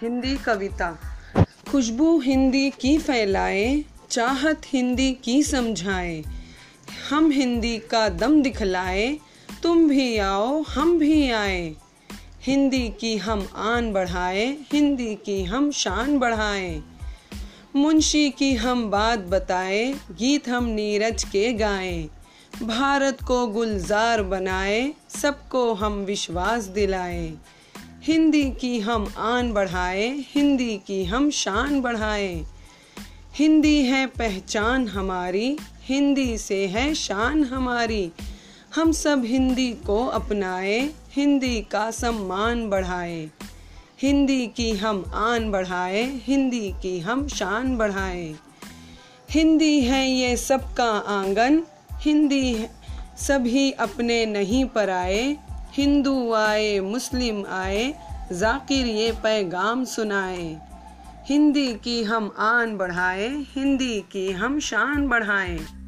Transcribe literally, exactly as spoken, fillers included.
हिंदी कविता। खुशबू हिंदी की फैलाए, चाहत हिंदी की समझाए, हम हिंदी का दम दिखलाए, तुम भी आओ हम भी आए। हिंदी की हम आन बढ़ाए, हिंदी की हम शान बढ़ाए, मुंशी की हम बात बताए, गीत हम नीरज के गाए। भारत को गुलजार बनाए, सबको हम विश्वास दिलाए। हिंदी की हम आन बढ़ाए, हिंदी की हम शान बढ़ाए। हिंदी है पहचान हमारी, हिंदी से है शान हमारी। हम सब हिंदी को अपनाए, हिंदी का सम्मान बढ़ाए। हिंदी की हम आन बढ़ाए, हिंदी की हम शान बढ़ाए। हिंदी है ये सबका आंगन, हिंदी सभी अपने नहीं पर आए। हिंदू आए मुस्लिम आए, जाकिर ये पैगाम सुनाए। हिंदी की हम आन बढ़ाए, हिंदी की हम शान बढ़ाए।